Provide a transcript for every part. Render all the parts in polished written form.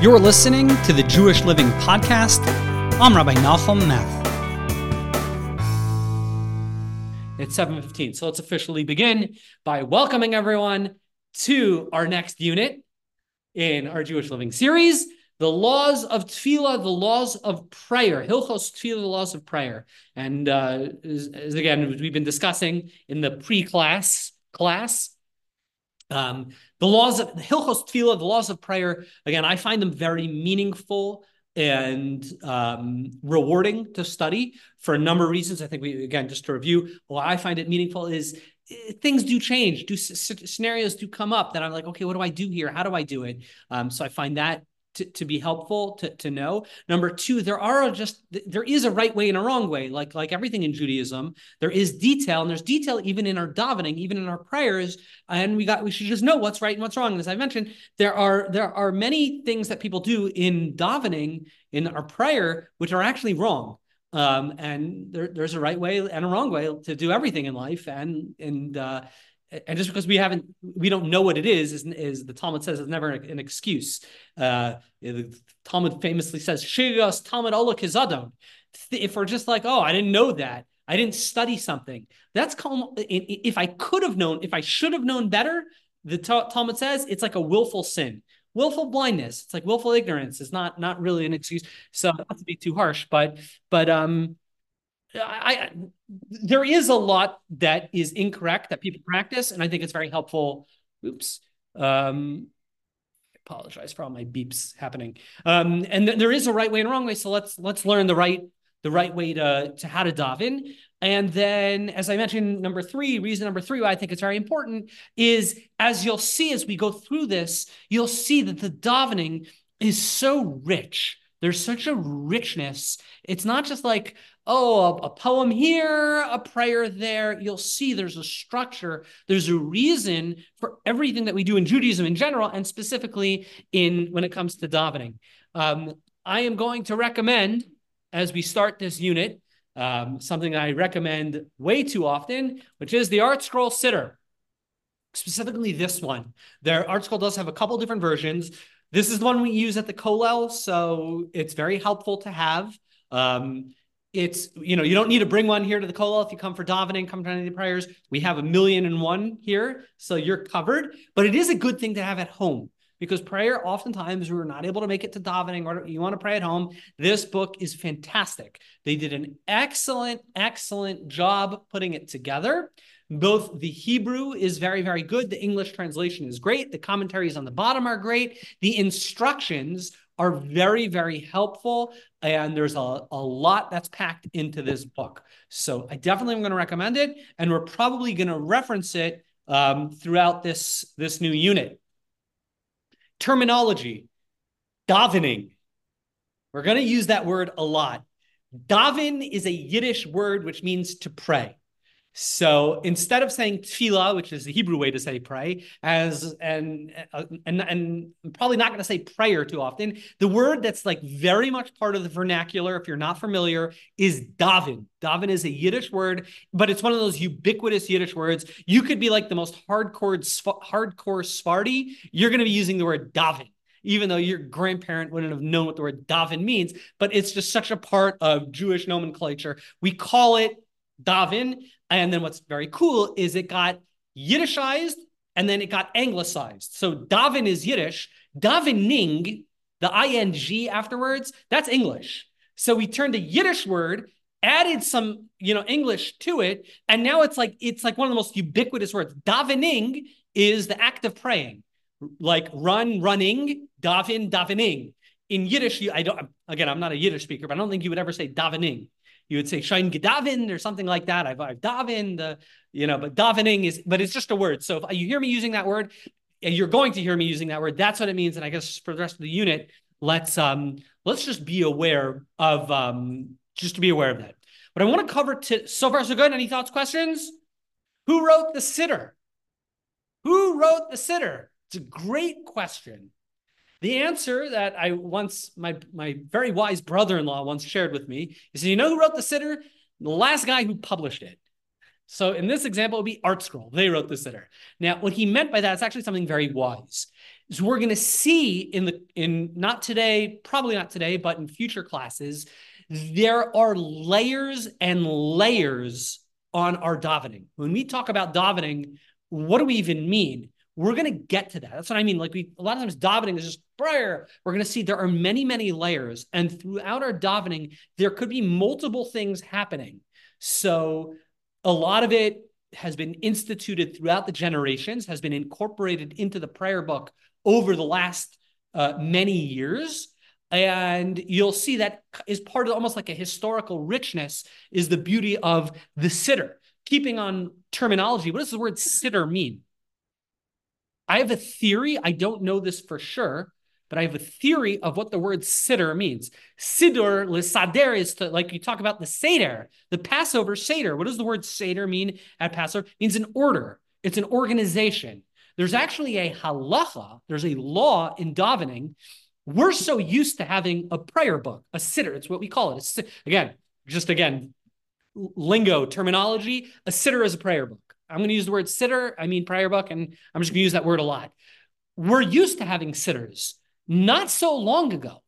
You're listening to the Jewish Living Podcast. I'm Rabbi Nachum Nath. It's 7:15, so let's officially begin by welcoming everyone to our next unit in our Jewish Living series, the laws of tefillah, the laws of prayer, Hilchos Tefillah, the laws of prayer. And as we've been discussing in the pre-class class, the laws of Hilchos Tefillah, the laws of prayer, again, I find them very meaningful and rewarding to study for a number of reasons. I think just to review, why I find it meaningful is things do change, scenarios do come up that I'm like, okay, what do I do here? How do I do it? So I find that to be helpful to know. Number two, there is a right way and a wrong way. Like everything in Judaism, there is detail, and there's detail even in our davening, even in our prayers. And we should just know what's right and what's wrong. And as I mentioned, there are many things that people do in davening, in our prayer, which are actually wrong. And there's a right way and a wrong way to do everything in life. And just because we don't know what it is the Talmud says, it's never an excuse. The Talmud famously says, "Shigas Talmud Ola Kizadon." If we're just like, oh, I didn't know that, I didn't study something. That's called, if I could have known, if I should have known better, the Talmud says, it's like a willful sin, willful blindness. It's like willful ignorance. It's not really an excuse. So not to be too harsh, but. There is a lot that is incorrect that people practice, and I think it's very helpful. Oops. I apologize for all my beeps happening. And there is a right way and wrong way, so let's learn the right way to how to daven. And then, as I mentioned, reason number three, why I think it's very important is, as you'll see as we go through this, you'll see that the davening is so rich. There's such a richness. It's not just like, oh, a poem here, a prayer there. You'll see there's a structure. There's a reason for everything that we do in Judaism in general, and specifically when it comes to davening. I am going to recommend, as we start this unit, something I recommend way too often, which is the ArtScroll Siddur, specifically this one. Their ArtScroll does have a couple different versions. This is the one we use at the Kollel, so it's very helpful to have. It's, you don't need to bring one here to the Kollel. If you come for davening, come to any of the prayers, we have 1,000,001 here, so you're covered. But it is a good thing to have at home, because prayer, oftentimes we're not able to make it to davening, or you want to pray at home. This book is fantastic. They did an excellent, excellent job putting it together. Both the Hebrew is very, very good. The English translation is great. The commentaries on the bottom are great. The instructions are very, very helpful. And there's a lot that's packed into this book. So I definitely am going to recommend it. And we're probably going to reference it throughout this new unit. Terminology. Davening. We're going to use that word a lot. Daven is a Yiddish word which means to pray. So instead of saying tefillah, which is the Hebrew way to say pray, and I'm probably not going to say prayer too often, the word that's like very much part of the vernacular, if you're not familiar, is daven. Daven is a Yiddish word, but it's one of those ubiquitous Yiddish words. You could be like the most hardcore Sephardi, you're going to be using the word daven, even though your grandparent wouldn't have known what the word daven means, but it's just such a part of Jewish nomenclature. We call it daven. And then what's very cool is it got Yiddishized and then it got Anglicized. So daven is Yiddish. Davening, the ing afterwards, that's English. So we turned a Yiddish word, added some English to it, and now it's like one of the most ubiquitous words. Davening is the act of praying, like run, running, daven, davening. In Yiddish, I'm not a Yiddish speaker, but I don't think you would ever say davening. You would say "Shein gedaven" or something like that. I've davened, but davening but it's just a word. So if you hear me using that word, you're going to hear me using that word. That's what it means. And I guess for the rest of the unit, let's just be aware of that. But I want to cover so far so good. Any thoughts, questions? Who wrote the Siddur? It's a great question. The answer that my very wise brother-in-law once shared with me is, who wrote the Siddur? The last guy who published it. So in this example, it would be ArtScroll. They wrote the Siddur. Now, what he meant by that is actually something very wise. So we're going to see not today, but in future classes, there are layers and layers on our davening. When we talk about davening, what do we even mean? We're going to get to that. That's what I mean. Like a lot of times davening is just prayer. We're going to see there are many, many layers. And throughout our davening, there could be multiple things happening. So a lot of it has been instituted throughout the generations, has been incorporated into the prayer book over the last many years. And you'll see that is part of almost like a historical richness is the beauty of the Siddur. Keeping on terminology, what does the word Siddur mean? I have a theory, I don't know this for sure, but I have a theory of what the word Siddur means. Siddur, l'sader, is to, like you talk about the Seder, the Passover Seder. What does the word Seder mean at Passover? It means an order. It's an organization. There's actually a halacha, there's a law in davening. We're so used to having a prayer book, a Siddur. It's what we call it. Again, lingo, terminology, a Siddur is a prayer book. I'm going to use the word Siddur, I mean prayer book, and I'm just going to use that word a lot. We're used to having Siddurs. Not so long ago,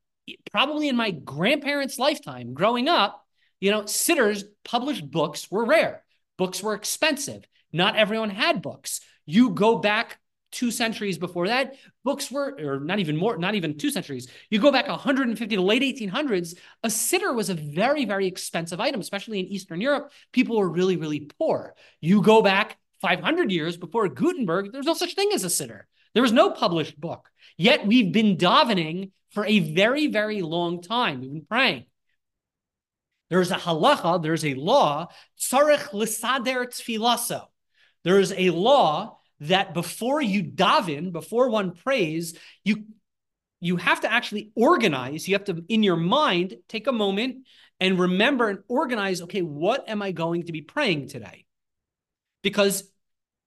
probably in my grandparents' lifetime, growing up, Siddurs, published books were rare. Books were expensive. Not everyone had books. You go back 2 centuries before that, not even 2 centuries. You go back 150 to late 1800s, a Siddur was a very, very expensive item, especially in Eastern Europe. People were really, really poor. You go back 500 years before Gutenberg, there's no such thing as a Siddur. There was no published book. Yet we've been davening for a very, very long time. We've been praying. There's a halacha, there's a law, tzarech l'sader tfilaso. There's a law that before you daven, before one prays, you have to actually organize. You have to, in your mind, take a moment and remember and organize, okay, what am I going to be praying today? Because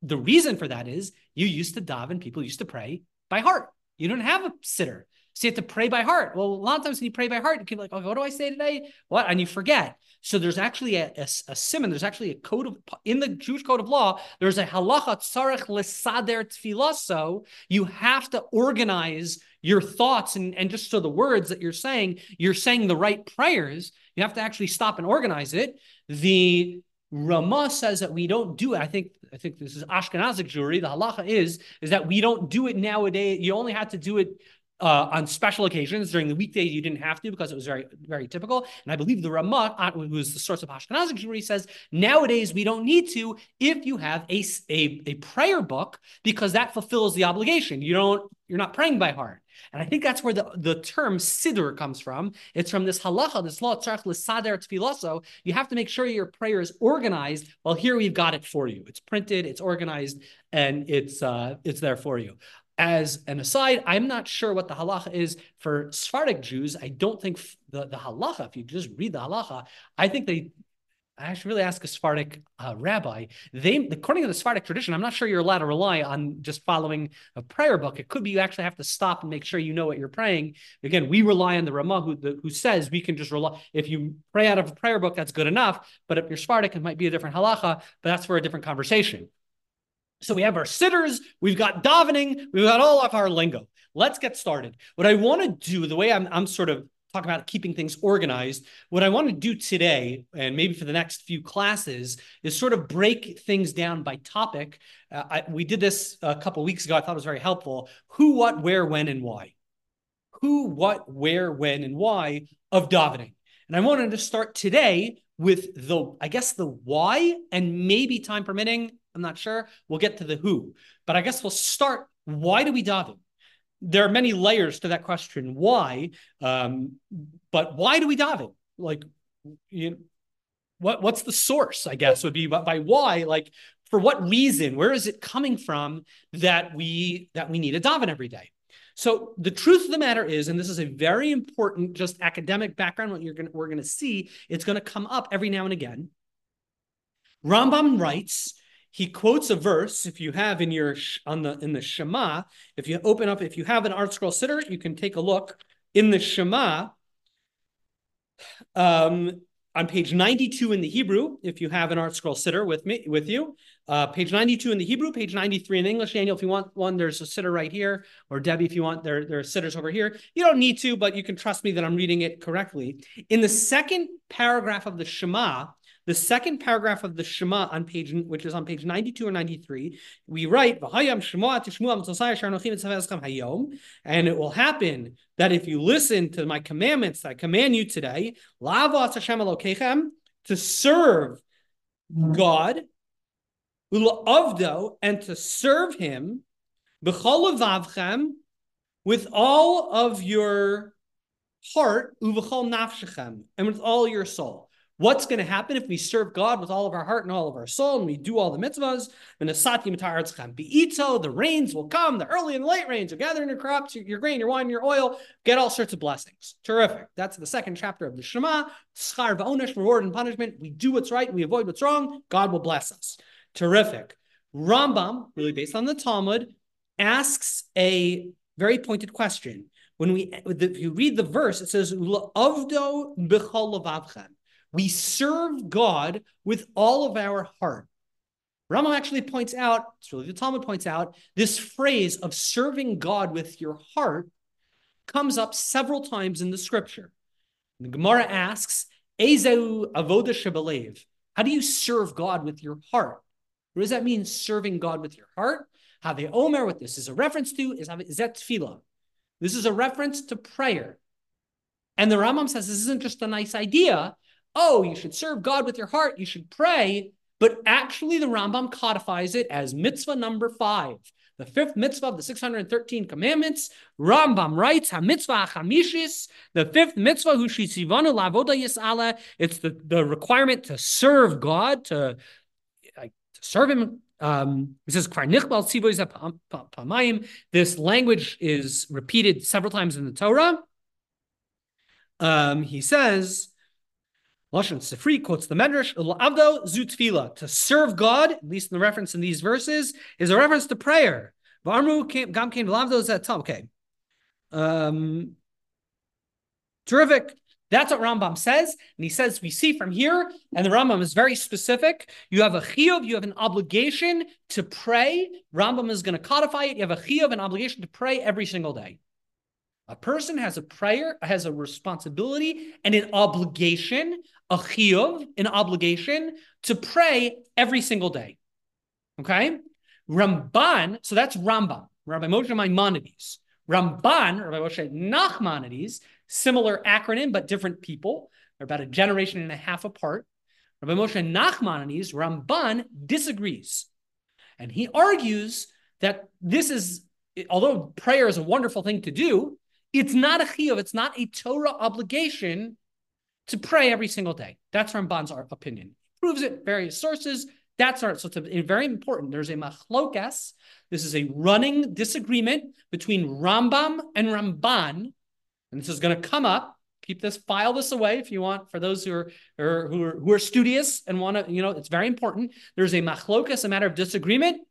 the reason for that is you used to daven, people used to pray by heart. You don't have a Siddur. So you have to pray by heart. Well, a lot of times when you pray by heart, you can be like, okay, what do I say today? What? And you forget. So there's actually a siman, there's actually a code of, in the Jewish code of law, there's a halacha tzarech l'sader tefillah. So you have to organize your thoughts and just so the words that you're saying the right prayers. You have to actually stop and organize it. The Rama says that we don't do it. I think this is Ashkenazic Jewry. The halacha is that we don't do it nowadays. You only have to do it on special occasions. During the weekdays, you didn't have to because it was very, very typical. And I believe the Rama, who is the source of Ashkenazic Jewry, says nowadays we don't need to if you have a prayer book because that fulfills the obligation. You're not praying by heart. And I think that's where the term Siddur comes from. It's from this halacha, this law, tzarech l'sader tefillah. You have to make sure your prayer is organized. Well, here we've got it for you. It's printed, it's organized, and it's there for you. As an aside, I'm not sure what the halacha is for Sephardic Jews. I don't think the halacha, if you just read the halacha, I think I should really ask a Sephardic rabbi. According to the Sephardic tradition, I'm not sure you're allowed to rely on just following a prayer book. It could be you actually have to stop and make sure you know what you're praying. Again, we rely on the Rama who says we can just rely. If you pray out of a prayer book, that's good enough. But if you're Sephardic, it might be a different halacha, but that's for a different conversation. So we have our Siddurs, we've got davening, we've got all of our lingo. Let's get started. What I want to do, the way I'm sort of talking about keeping things organized, what I want to do today, and maybe for the next few classes, is sort of break things down by topic. We did this a couple of weeks ago. I thought it was very helpful. Who, what, where, when, and why. Who, what, where, when, and why of davening. And I wanted to start today with the why, and maybe time permitting, I'm not sure. We'll get to the who, but I guess we'll start. Why do we daven? There are many layers to that question. Why? But why do we daven? Like, what's the source? I guess would be by why. Like, for what reason? Where is it coming from that we need to daven every day? So the truth of the matter is, and this is a very important just academic background. What we're going to see, it's going to come up every now and again. Rambam writes. He quotes a verse. If you have in the Shema, if you have an ArtScroll Siddur, you can take a look in the Shema. on page 92 in the Hebrew, if you have an ArtScroll Siddur with you, page 92 in the Hebrew, page 93 in English. Daniel, if you want one, there's a Siddur right here, or Debbie, if you want, there are Siddurs over here. You don't need to, but you can trust me that I'm reading it correctly. In the second paragraph of the Shema, on page 92 or 93, we write, and it will happen that if you listen to my commandments that I command you today, to serve God, and to serve him with all of your heart and with all your soul. What's going to happen if we serve God with all of our heart and all of our soul, and we do all the mitzvahs? The rains will come, the early and late rains. You'll gather in your crops, your grain, your wine, your oil, get all sorts of blessings. Terrific. That's the second chapter of the Shema, Schar v'onesh, reward and punishment. We do what's right, we avoid what's wrong, God will bless us. Terrific. Rambam, really based on the Talmud, asks a very pointed question. If you read the verse, it says, L'avdo b'chol levavchem. We serve God with all of our heart. Rama actually points out, it's really the Talmud points out, this phrase of serving God with your heart comes up several times in the scripture. And the Gemara asks, Ezeu avodah shebelev. How do you serve God with your heart? What does that mean, serving God with your heart? Have Omer, what this is a reference to, is Zet Tefillah. This is a reference to prayer. And the Rambam says this isn't just a nice idea. Oh, you should serve God with your heart, you should pray, but actually the Rambam codifies it as mitzvah number 5, the 5th mitzvah of the 613 commandments. Rambam writes, ha-mitzvah ha-chamishis, the 5th mitzvah, hu shizivanu la'avoda yis'ala, it's the requirement to serve God, to serve him. It says, this language is repeated several times in the Torah. He says, Lashon Sifri quotes the Medrash, L'avdo zu tefillah. To serve God, at least in the reference in these verses, is a reference to prayer. Okay. Terrific. That's what Rambam says. And he says, we see from here, and the Rambam is very specific. You have a chiyuv, you have an obligation to pray. Rambam is going to codify it. You have a chiyuv, an obligation to pray every single day. A person has a responsibility and an obligation, a chiyuv, an obligation to pray every single day. Okay? Ramban, so that's Rambam, Rabbi Moshe Maimonides. Ramban, Rabbi Moshe Nachmanides, similar acronym, but different people. They're about a generation and a half apart. Rabbi Moshe Nachmanides, Ramban, disagrees. And he argues that although prayer is a wonderful thing to do, it's not a chiyuv, it's not a Torah obligation to pray every single day. That's Ramban's opinion. Proves it, various sources. So it's very important. There's a machlokas. This is a running disagreement between Rambam and Ramban. And this is going to come up. Keep this, file this away if you want, for those who are studious and want to, it's very important. There's a machlokas, a matter of disagreement,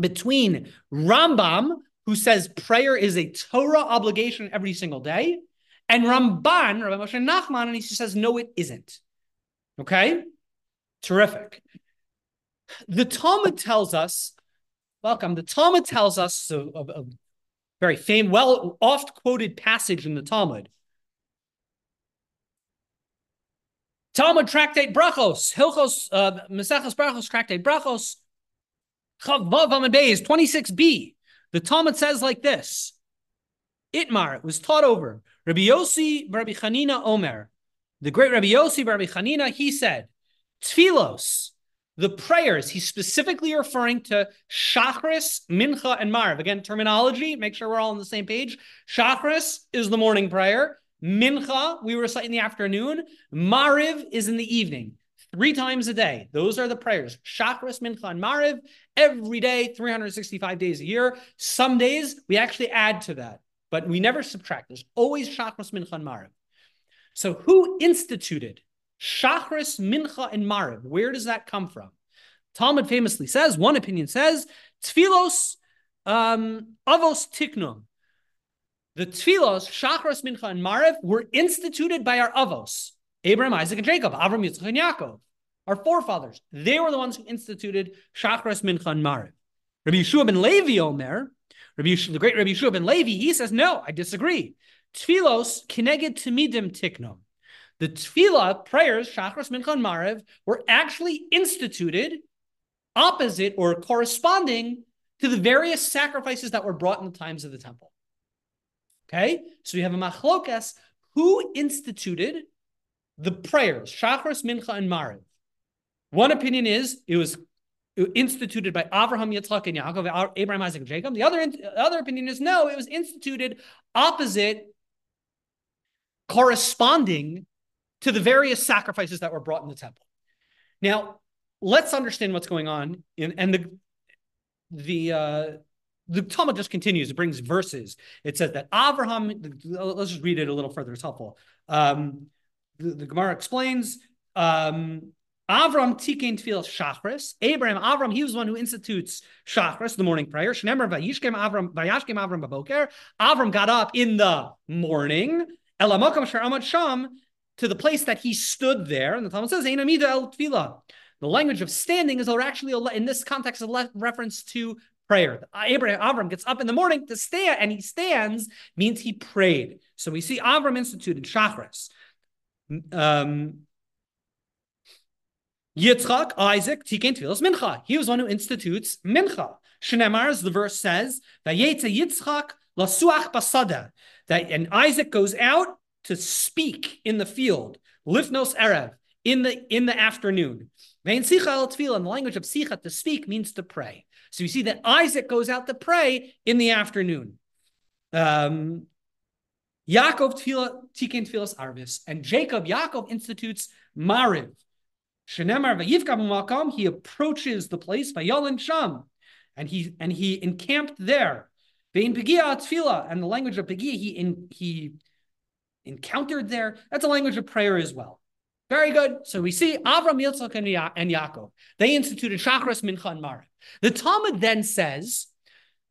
between Rambam, who says prayer is a Torah obligation every single day, and Ramban, Rabbi Moshe Nachmanides, who says, no, it isn't. Okay? Terrific. The Talmud tells us a very famous, oft-quoted passage in the Talmud. Talmud Tractate Brachos, Hilchos, Maseches Brachos, Tractate Brachos, 26b. The Talmud says like this. Itmar, it was taught over. Rabbi Yossi Rabbi Chanina Omer. The great Rabbi Yossi Rabbi Chanina, he said, Tfilos, the prayers, he's specifically referring to Shachris, Mincha, and Maariv. Again, terminology, make sure we're all on the same page. Shachris is the morning prayer. Mincha, we recite in the afternoon. Maariv is in the evening. 3 times a day. Those are the prayers. Shachris, Mincha, and Maariv, every day, 365 days a year. Some days we actually add to that, but we never subtract. There's always Shachris, Mincha, and Maariv. So who instituted Shachris, Mincha, and Maariv? Where does that come from? Talmud famously says, one opinion says, Tfilos avos tiknum. The Tfilos, Shachris, Mincha, and Maariv were instituted by our avos. Abraham, Isaac, and Jacob, Avraham, Yitzchak, and Yaakov, our forefathers. They were the ones who instituted Shachris, Mincha, and Maariv. Rabbi Yeshua ben Levi Omer, the great Rabbi Yeshua ben Levi, he says, no, I disagree. Tfilos kineged timidim tiknum. The tefillah, prayers, Shachris, Mincha, and Maariv, were actually instituted opposite or corresponding to the various sacrifices that were brought in the times of the temple. Okay? So you have a machlokas who instituted the prayers, Shachris, Mincha, and Maariv. One opinion is it was instituted by Avraham, Yitzchak, and Yaakov, Abraham, Isaac, and Jacob. The other opinion is no, it was instituted opposite, corresponding to the various sacrifices that were brought in the temple. Now, let's understand what's going on. The Talmud just continues. It brings verses. It says that Avraham, let's just read it a little further. It's helpful. The Gemara explains, Avram tikein tefillah shachris. Abraham, he was the one who institutes shachris, the morning prayer. Shnemer vayashkem Avram baboker. Avram got up in the morning. El hamakom asher amad sham, to the place that he stood there. And the Talmud says, ein amidah el tefillah. The language of standing is actually, in this context, a reference to prayer. Avram gets up in the morning to stand, and he stands means he prayed. So we see Avram instituted shachris. Yitzchak, Isaac, tikein tefillas mincha. He was one who institutes mincha. Shneimar, as the verse says, vayetze Yitzchak lasuach basada, that and Isaac goes out to speak in the field. Lifnos erev, in the afternoon. And the language of sicha, to speak, means to pray. So you see that Isaac goes out to pray in the afternoon. Yaakov tikein tefillas arvis, and Yaakov institutes Maariv. Shenemar vayivka b'makom, he approaches the place vayolin sham, and he encamped there. Vein pegia tefillah, and the language of pegia, he encountered there. That's a language of prayer as well. Very good. So we see Avram, Yitzchak, and Yaakov. They instituted Shachris, Mincha, and Maariv. The Talmud then says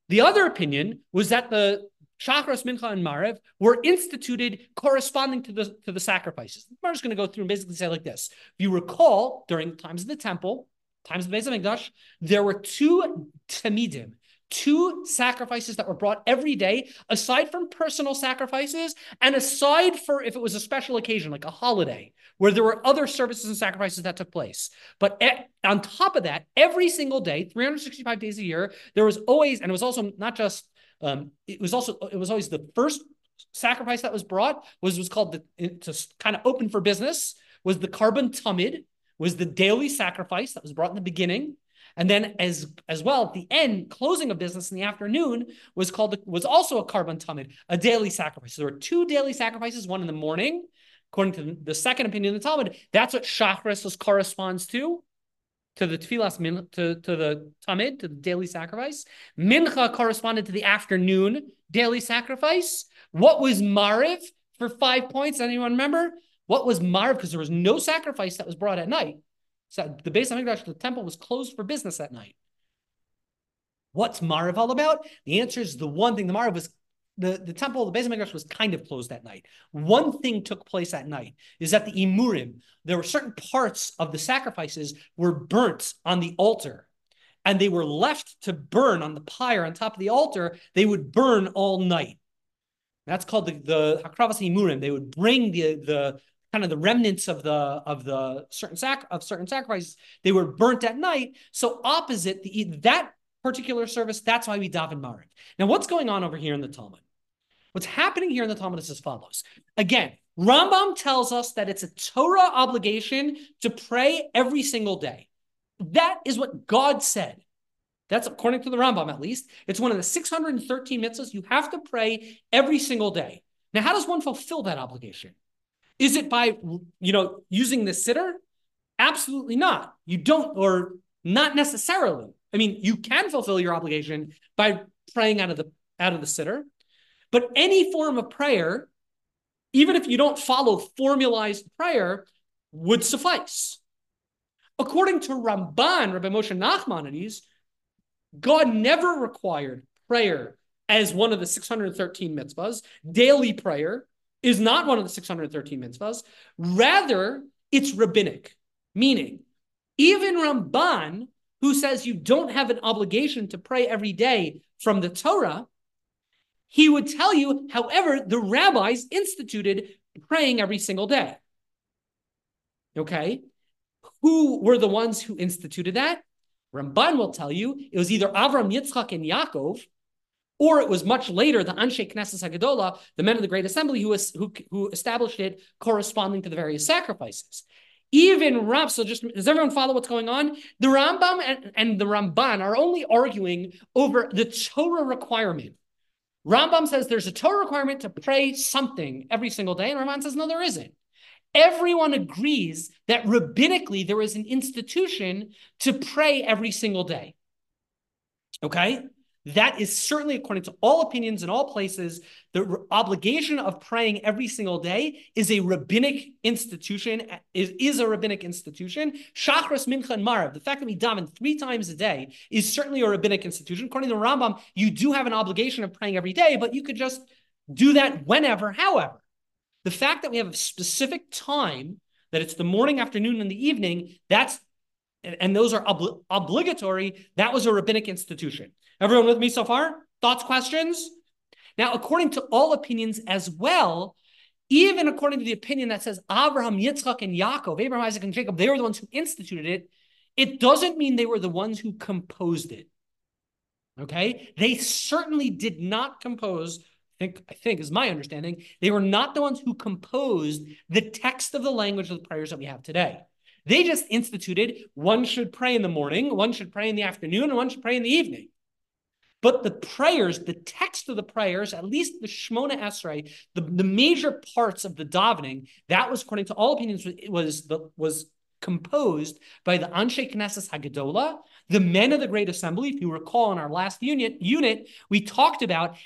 the other opinion was that the Shachris, Mincha, and Maariv were instituted corresponding to the sacrifices. I'm just going to go through and basically say like this. If you recall, during the times of the temple, times of the Beis HaMikdash, there were two tamidim, two sacrifices that were brought every day, aside from personal sacrifices, and aside for if it was a special occasion, like a holiday, where there were other services and sacrifices that took place. But on top of that, every single day, 365 days a year, there was always, and it was also not just it was always the first sacrifice that was brought was called to kind of open for business, was the Karban Tamid, was the daily sacrifice that was brought in the beginning. And then as well at the end, closing of business in the afternoon was also a Karban Tamid, a daily sacrifice. So there were two daily sacrifices, one in the morning, according to the second opinion of the Talmud. That's what Shachris corresponds to the tefillas, to the tamid, to the daily sacrifice. Mincha corresponded to the afternoon daily sacrifice. What was Maariv for 5 points? Anyone remember? What was Maariv? Because there was no sacrifice that was brought at night. So the Beis HaMikdash, the temple, was closed for business at night. What's Maariv all about? The answer is the one thing. The Maariv was, the temple, the Beis HaMikdash was kind of closed at night. One thing took place at night, is that the Imurim, there were certain parts of the sacrifices were burnt on the altar, and they were left to burn on the pyre on top of the altar. They would burn all night. That's called the Hakravas Imurim. They would bring the kind of the remnants of certain sacrifices. They were burnt at night. So opposite that particular service, that's why we daven Maariv. Now, what's going on over here in the Talmud? What's happening here in the Talmud is as follows. Again, Rambam tells us that it's a Torah obligation to pray every single day. That is what God said. That's according to the Rambam, at least. It's one of the 613 mitzvahs. You have to pray every single day. Now, how does one fulfill that obligation? Is it by, using the siddur? Absolutely not. You don't, or not necessarily. I mean, you can fulfill your obligation by praying out of the siddur, but any form of prayer, even if you don't follow formalized prayer, would suffice. According to Ramban, Rabbi Moshe Nachmanides, God never required prayer as one of the 613 mitzvahs, daily prayer. is not one of the 613 mitzvahs. Rather, it's rabbinic, meaning even Ramban, who says you don't have an obligation to pray every day from the Torah, he would tell you, however, the rabbis instituted praying every single day. Okay? Who were the ones who instituted that? Ramban will tell you it was either Avraham, Yitzchak, and Yaakov, or it was much later the Anshe Knesset HaGedola, the men of the Great Assembly, who established it corresponding to the various sacrifices. Even Rab, so just, does everyone follow what's going on? The Rambam and the Ramban are only arguing over the Torah requirement. Rambam says there's a Torah requirement to pray something every single day, and Ramban says, no, there isn't. Everyone agrees that rabbinically there is an institution to pray every single day. Okay? That is certainly, according to all opinions in all places, the obligation of praying every single day is a rabbinic institution, is a rabbinic institution. Shachris, Mincha, and Maariv, the fact that we daven 3 times a day is certainly a rabbinic institution. According to the Rambam, you do have an obligation of praying every day, but you could just do that whenever, however. The fact that we have a specific time, that it's the morning, afternoon, and the evening, that's, and those are obligatory, that was a rabbinic institution. Everyone with me so far? Thoughts, questions? Now, according to all opinions as well, even according to the opinion that says Abraham, Yitzchak, and Yaakov, Abraham, Isaac, and Jacob, they were the ones who instituted it, it doesn't mean they were the ones who composed it. Okay? They certainly did not compose, I think is my understanding, they were not the ones who composed the text of the language of the prayers that we have today. They just instituted one should pray in the morning, one should pray in the afternoon, and one should pray in the evening. But the prayers, the text of the prayers, at least the Shmona Esrei, the major parts of the davening, that was, according to all opinions, was composed by the Anshe Knesset HaGedola, the men of the Great Assembly. If you recall, in our last unit, we talked about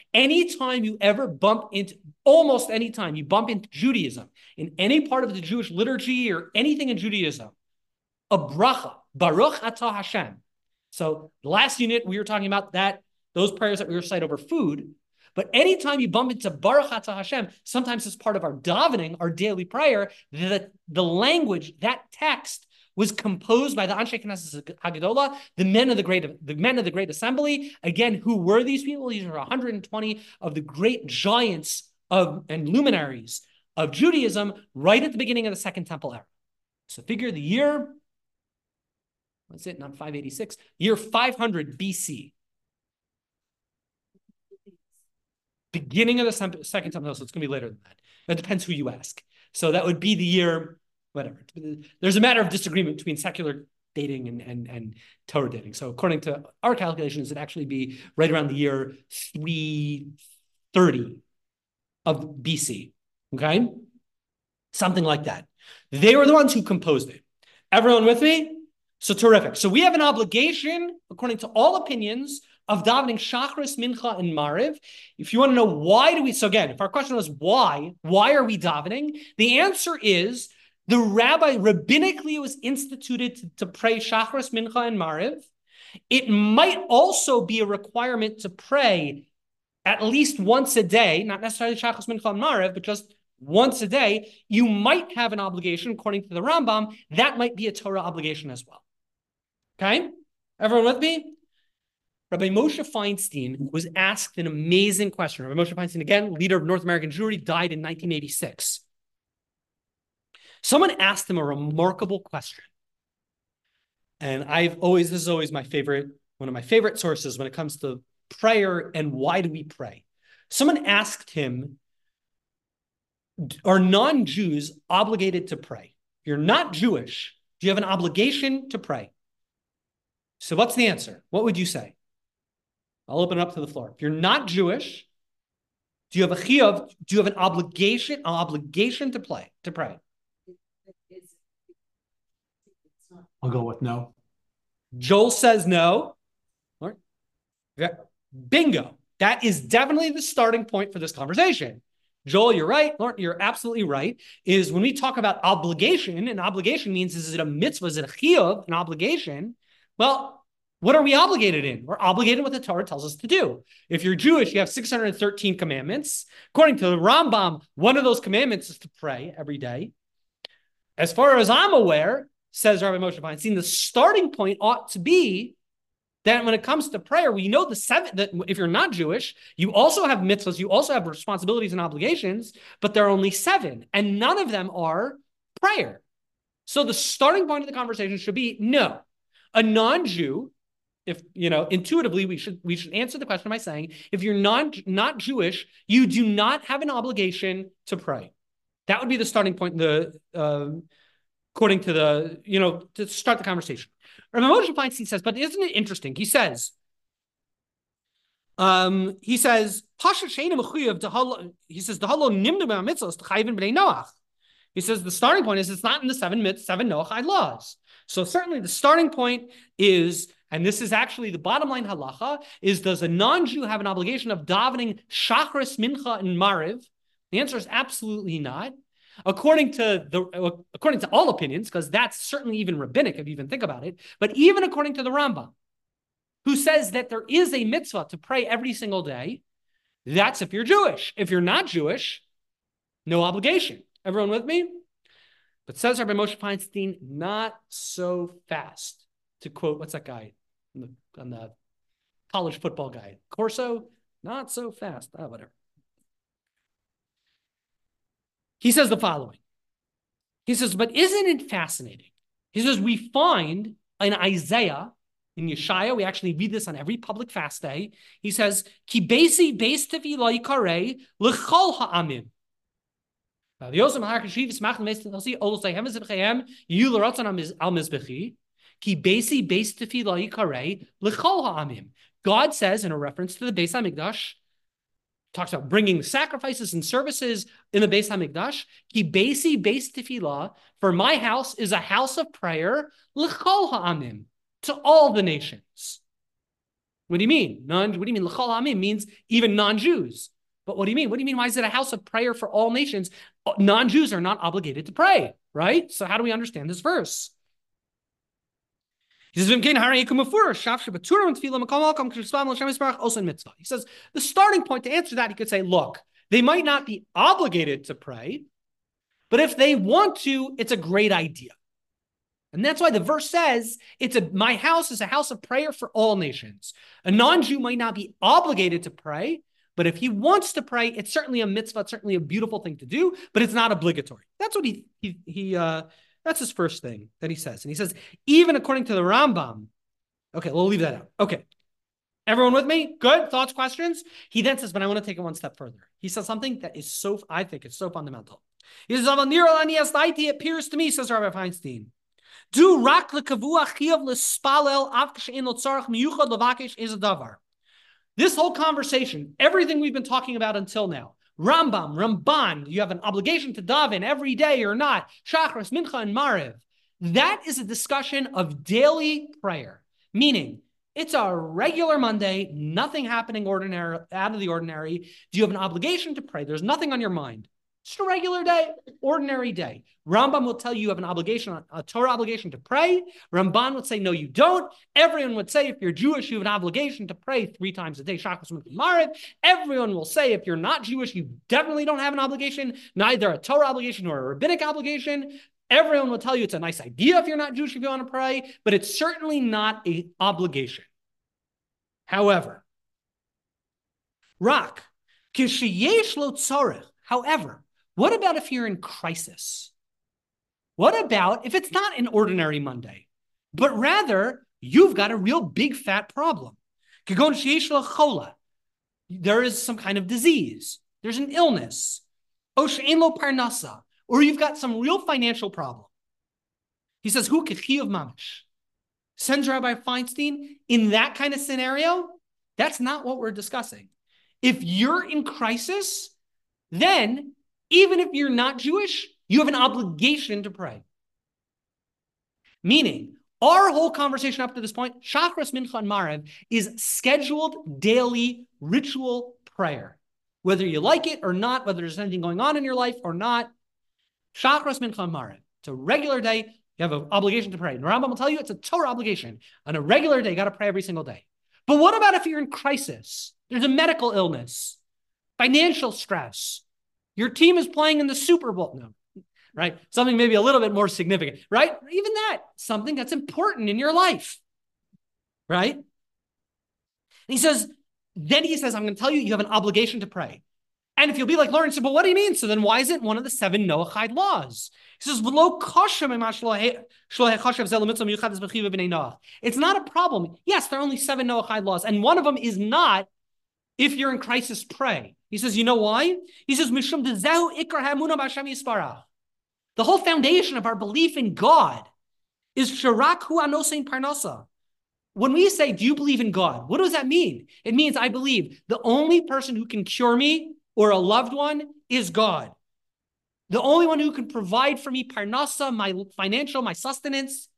almost any time you bump into Judaism, in any part of the Jewish liturgy or anything in Judaism, a bracha, Baruch Atah Hashem. So the last unit, we were talking about that, those prayers that we recite over food. But anytime you bump into Baruch Atah Hashem, sometimes as part of our davening, our daily prayer, the language, that text, was composed by the Anshe Knesset HaGedola, the men of the Great Assembly. Again, who were these people? These are 120 of the great giants and luminaries of Judaism right at the beginning of the Second Temple era. So figure the year, was it not 586? Year 500 BC. Beginning of the Second Temple, so it's going to be later than that. That depends who you ask. So that would be the year, whatever. There's a matter of disagreement between secular dating and Torah dating. So according to our calculations, it'd actually be right around the year 330 of BC, okay? Something like that. They were the ones who composed it. Everyone with me? So terrific. So we have an obligation, according to all opinions, of davening Shachris, Mincha, and Maariv. If you want to know why do we, so again, if our question was why are we davening? The answer is the rabbi, rabbinically it was instituted to pray Shachris, Mincha, and Maariv. It might also be a requirement to pray at least once a day, not necessarily Shachris, Mincha, and Maariv, but just once a day. You might have an obligation, according to the Rambam, that might be a Torah obligation as well. Okay? Everyone with me? Rabbi Moshe Feinstein was asked an amazing question. Rabbi Moshe Feinstein, again, leader of North American Jewry, died in 1986. Someone asked him a remarkable question. And this is always one of my favorite sources when it comes to prayer and why do we pray. Someone asked him, are non-Jews obligated to pray? If you're not Jewish, do you have an obligation to pray? So what's the answer? What would you say? I'll open it up to the floor. If you're not Jewish, do you have a chiyuv? Do you have an obligation to pray? I'll go with no. Joel says no. All right. Yeah. Bingo. That is definitely the starting point for this conversation. Joel, you're right. Lord, you're absolutely right. Is when we talk about obligation, and obligation means, is it a mitzvah? Is it a chiyuv, an obligation? Well, What are we obligated in? We're obligated in what the Torah tells us to do. If you're Jewish, you have 613 commandments. According to the Rambam, one of those commandments is to pray every day. As far as I'm aware, says Rabbi Moshe Feinstein, the starting point ought to be that when it comes to prayer, we know that if you're not Jewish, you also have mitzvahs, you also have responsibilities and obligations, but there are only 7, and none of them are prayer. So the starting point of the conversation should be, no, a non-Jew, if, you know, intuitively, we should answer the question by saying, if you're not Jewish, you do not have an obligation to pray. That would be the starting point, according to the, you know, to start the conversation. Rabbi Moshe Feinstein says, but isn't it interesting? He says, he says, the starting point is it's not in the seven Noahide laws. So certainly the starting point is, and this is actually the bottom line halacha, is does a non-Jew have an obligation of davening Shachris, Mincha, and Maariv? The answer is absolutely not. According to all opinions, because that's certainly even rabbinic if you even think about it, but even according to the Rambam, who says that there is a mitzvah to pray every single day, that's if you're Jewish. If you're not Jewish, no obligation. Everyone with me? But says Rabbi Moshe Feinstein, not so fast. To quote, what's that guy on the college football guy? Corso? Not so fast. Ah, whatever. He says the following. He says, but isn't it fascinating? He says, we find in Isaiah, in Yeshaya, we actually read this on every public fast day. He says, Ki beisi beis tefillah yikarei l'chol ha'amim. God says, in a reference to the Beis HaMikdash, talks about bringing the sacrifices and services in the Beis HaMikdash. Ki beisi beis tefillah, for my house is a house of prayer, l'chol ha'amim, to all the nations. What do you mean? What do you mean? L'chol ha'amim means even non-Jews. But what do you mean? What do you mean? Why is it a house of prayer for all nations? Non-Jews are not obligated to pray, right? So how do we understand this verse? He says, the starting point to answer that, he could say, look, they might not be obligated to pray, but if they want to, it's a great idea. And that's why the verse says, my house is a house of prayer for all nations. A non-Jew might not be obligated to pray, but if he wants to pray, it's certainly a mitzvah, it's certainly a beautiful thing to do, but it's not obligatory. That's what that's his first thing that he says. And he says, even according to the Rambam, okay, we'll leave that out. Okay. Everyone with me? Good? Thoughts, questions? He then says, but I want to take it one step further. He says something that is so, I think it's so fundamental. He says, it appears to me, says Rabbi Feinstein, do rak l'kavua chiyav l'spalel avkash in l'tzarach miyuchad l'vakesh is a davar. This whole conversation, everything we've been talking about until now, Ramban, you have an obligation to daven every day or not, Shachris, Mincha, and Maariv. That is a discussion of daily prayer, meaning it's a regular Monday, nothing happening out of the ordinary. Do you have an obligation to pray? There's nothing on your mind. It's just a regular day, ordinary day. Rambam will tell you you have an obligation, a Torah obligation to pray. Ramban would say, no, you don't. Everyone would say, if you're Jewish, you have an obligation to pray 3 times a day, Shachris, Mincha, Maariv. Everyone will say, if you're not Jewish, you definitely don't have an obligation, neither a Torah obligation nor a rabbinic obligation. Everyone will tell you it's a nice idea if you're not Jewish, if you want to pray, but it's certainly not an obligation. However, what about if you're in crisis? What about if it's not an ordinary Monday, but rather you've got a real big fat problem? There is some kind of disease. There's an illness. Or you've got some real financial problem. He says, Hu kechiyav mamish. Sends Rabbi Feinstein, in that kind of scenario, that's not what we're discussing. If you're in crisis, then even if you're not Jewish, you have an obligation to pray. Meaning, our whole conversation up to this point, Shachris, Mincha, and Maariv, is scheduled daily ritual prayer. Whether you like it or not, whether there's anything going on in your life or not, Shachris, Mincha, and Maariv. It's a regular day, You have an obligation to pray. And Rambam will tell you it's a Torah obligation. On a regular day, you got to pray every single day. But what about if you're in crisis? There's a medical illness, financial stress. Your team is playing in the Super Bowl. No, right? Something maybe a little bit more significant, right? Even that, something that's important in your life, right? And he says, I'm going to tell you, you have an obligation to pray. And if you'll be like, Lauren, so, but what do you mean? So then why is it one of the seven Noahide laws? He says, it's not a problem. Yes, there are only seven Noahide laws. And one of them is not, if you're in crisis, pray. He says, you know why? He says, the whole foundation of our belief in God is when we say, do you believe in God? What does that mean? It means I believe the only person who can cure me or a loved one is God. The only one who can provide for me parnasa, my financial, my sustenance.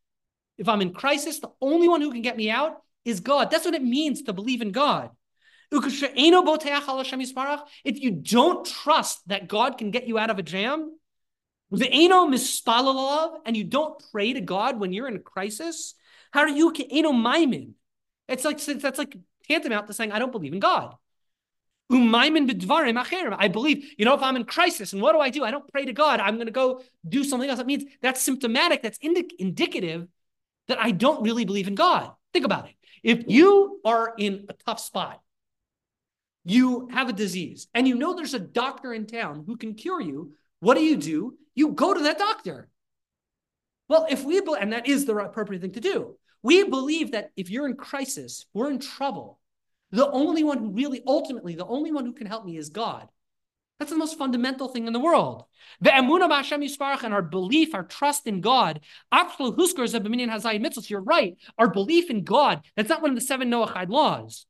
If I'm in crisis, the only one who can get me out is God. That's what it means to believe in God. If you don't trust that God can get you out of a jam, and you don't pray to God when you're in a crisis, it's like, that's like tantamount to saying, I don't believe in God. I believe, if I'm in crisis, and what do? I don't pray to God. I'm going to go do something else. That means that's symptomatic. That's indicative that I don't really believe in God. Think about it. If you are in a tough spot, you have a disease, and there's a doctor in town who can cure you, what do? You go to that doctor. Well, if we believe, and that is the appropriate thing to do, we believe that if you're in crisis, we're in trouble, the only one who can help me is God. That's the most fundamental thing in the world. The emunah b'Hashem Yisparach and our belief, our trust in God. You're right. Our belief in God. That's not one of the seven Noahide laws.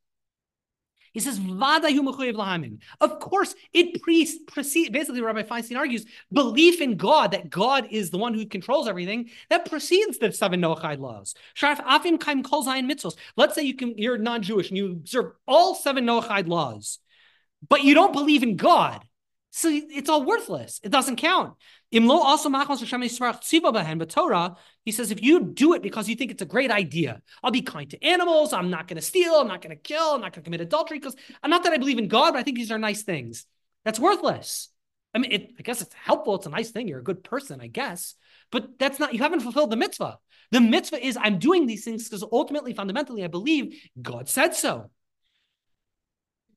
He says, of course, it precedes, basically Rabbi Feinstein argues, belief in God, that God is the one who controls everything, that precedes the seven Noahide laws. Let's say you're non-Jewish and you observe all seven Noahide laws, but you don't believe in God. So it's all worthless. It doesn't count. He says, if you do it because you think it's a great idea, I'll be kind to animals, I'm not going to steal, I'm not going to kill, I'm not going to commit adultery, because not that I believe in God, but I think these are nice things. That's worthless. I mean, I guess it's helpful. It's a nice thing. You're a good person, I guess. But that's not, you haven't fulfilled the mitzvah. The mitzvah is I'm doing these things because ultimately, fundamentally, I believe God said so.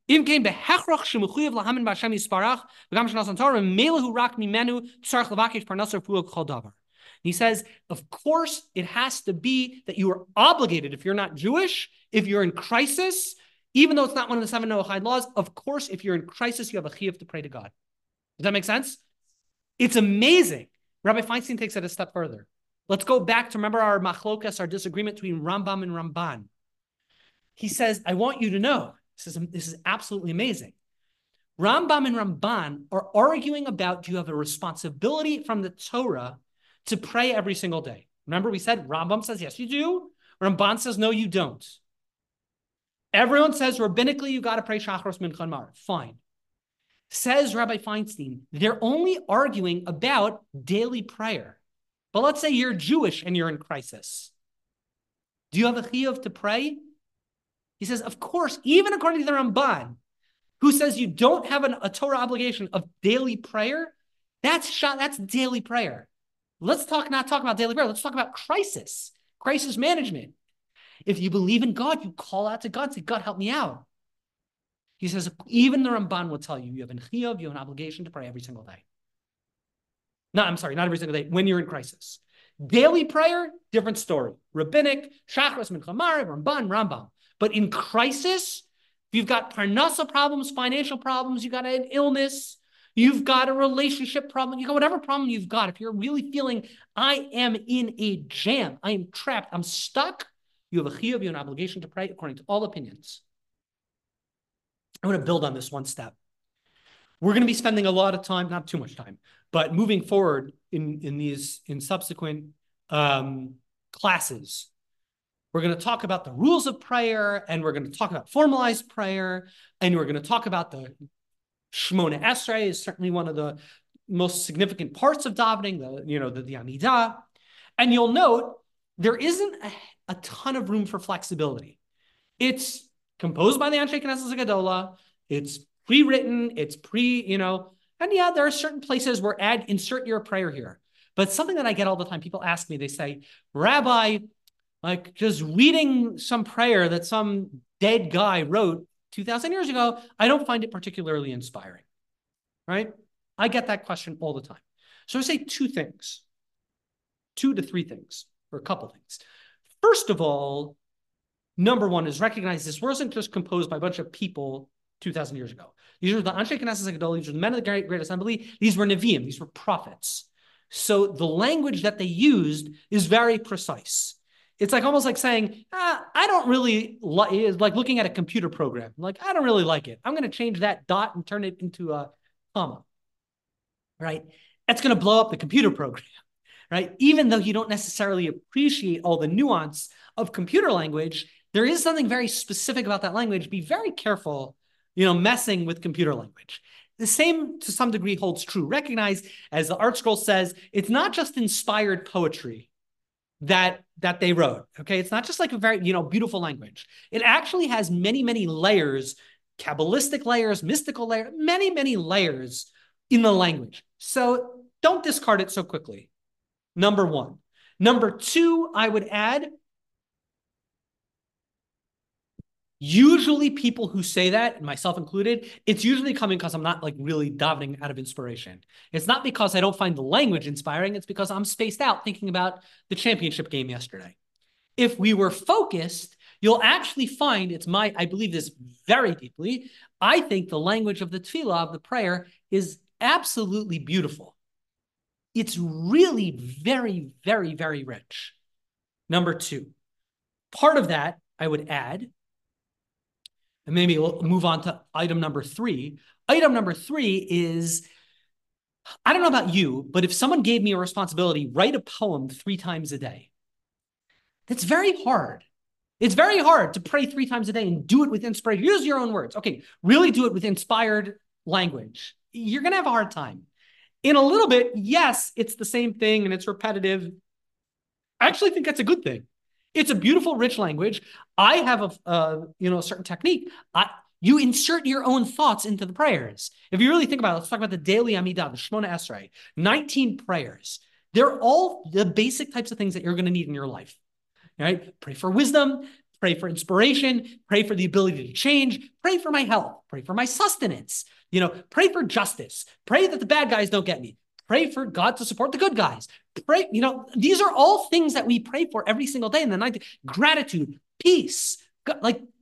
He says, of course, it has to be that you are obligated. If you're not Jewish, if you're in crisis, even though it's not one of the seven Noahide laws, of course, if you're in crisis, you have a chiyuv to pray to God. Does that make sense? It's amazing. Rabbi Feinstein takes it a step further. Let's go back to remember our machlokas, our disagreement between Rambam and Ramban. He says, I want you to know, this is absolutely amazing. Rambam and Ramban are arguing about, do you have a responsibility from the Torah to pray every single day? Remember we said, Rambam says, yes, you do. Ramban says, no, you don't. Everyone says, rabbinically, you got to pray Shachris, Mincha, and Maariv. Fine. Says Rabbi Feinstein, they're only arguing about daily prayer. But let's say you're Jewish and you're in crisis. Do you have a chiyuv to pray? He says, of course, even according to the Ramban, who says you don't have a Torah obligation of daily prayer, that's daily prayer. Let's not talk about daily prayer. Let's talk about crisis management. If you believe in God, you call out to God and say, God, help me out. He says, even the Ramban will tell you, you have an chiyuv, you have an obligation to pray every single day. No, I'm sorry, not every single day, when you're in crisis. Daily prayer, different story. Rabbinic, Shachris, Mincha, Maariv, Ramban. But in crisis, you've got parnasa problems, financial problems, you've got an illness, you've got a relationship problem, you've got whatever problem you've got. If you're really feeling, I am in a jam, I am trapped, I'm stuck, you have a chiyuv, you have an obligation to pray according to all opinions. I want to build on this one step. We're going to be spending a lot of time, not too much time, but moving forward in subsequent classes, we're going to talk about the rules of prayer, and we're going to talk about formalized prayer, and we're going to talk about the Shmona Esrei is certainly one of the most significant parts of davening, the Amidah. And you'll note there isn't a ton of room for flexibility. It's composed by the Anshe Knesset Gedola. It's pre-written. It's and yeah, there are certain places where insert your prayer here. But something that I get all the time, people ask me, they say, Rabbi, like just reading some prayer that some dead guy wrote 2,000 years ago, I don't find it particularly inspiring, right? I get that question all the time. So I say a couple things. First of all, number one is recognize this wasn't just composed by a bunch of people 2,000 years ago. These are the Anshe Knesset Gedola, these are the men of the Great Assembly. These were Nevi'im, these were prophets. So the language that they used is very precise. It's like almost like saying, I don't really like looking at a computer program. Like, I don't really like it. I'm going to change that dot and turn it into a comma, right? That's going to blow up the computer program, right? Even though you don't necessarily appreciate all the nuance of computer language, there is something very specific about that language. Be very careful, messing with computer language. The same, to some degree, holds true. Recognize, as the ArtScroll says, it's not just inspired poetry that they wrote, okay? It's not just like a very, beautiful language. It actually has many, many layers, Kabbalistic layers, mystical layers, many, many layers in the language. So don't discard it so quickly, number one. Number two, I would add, usually people who say that, myself included, it's usually coming because I'm not like really davening out of inspiration. It's not because I don't find the language inspiring. It's because I'm spaced out thinking about the championship game yesterday. If we were focused, you'll actually find I believe this very deeply. I think the language of the tefillah, of the prayer, is absolutely beautiful. It's really very, very, very rich. Number two, part of that I would add, and maybe we'll move on to item number three. Item number three is, I don't know about you, but if someone gave me a responsibility, write a poem 3 times a day, that's very hard. It's very hard to pray 3 times a day and do it with inspiration. Use your own words. Okay, really do it with inspired language. You're going to have a hard time. In a little bit, yes, it's the same thing and it's repetitive. I actually think that's a good thing. It's a beautiful, rich language. I have a certain technique. You insert your own thoughts into the prayers. If you really think about it, let's talk about the daily Amidah, the Shmona Esrei, 19 prayers. They're all the basic types of things that you're going to need in your life. All right? Pray for wisdom. Pray for inspiration. Pray for the ability to change. Pray for my health. Pray for my sustenance. Pray for justice. Pray that the bad guys don't get me. Pray for God to support the good guys. Pray, these are all things that we pray for every single day in the night. Gratitude, peace,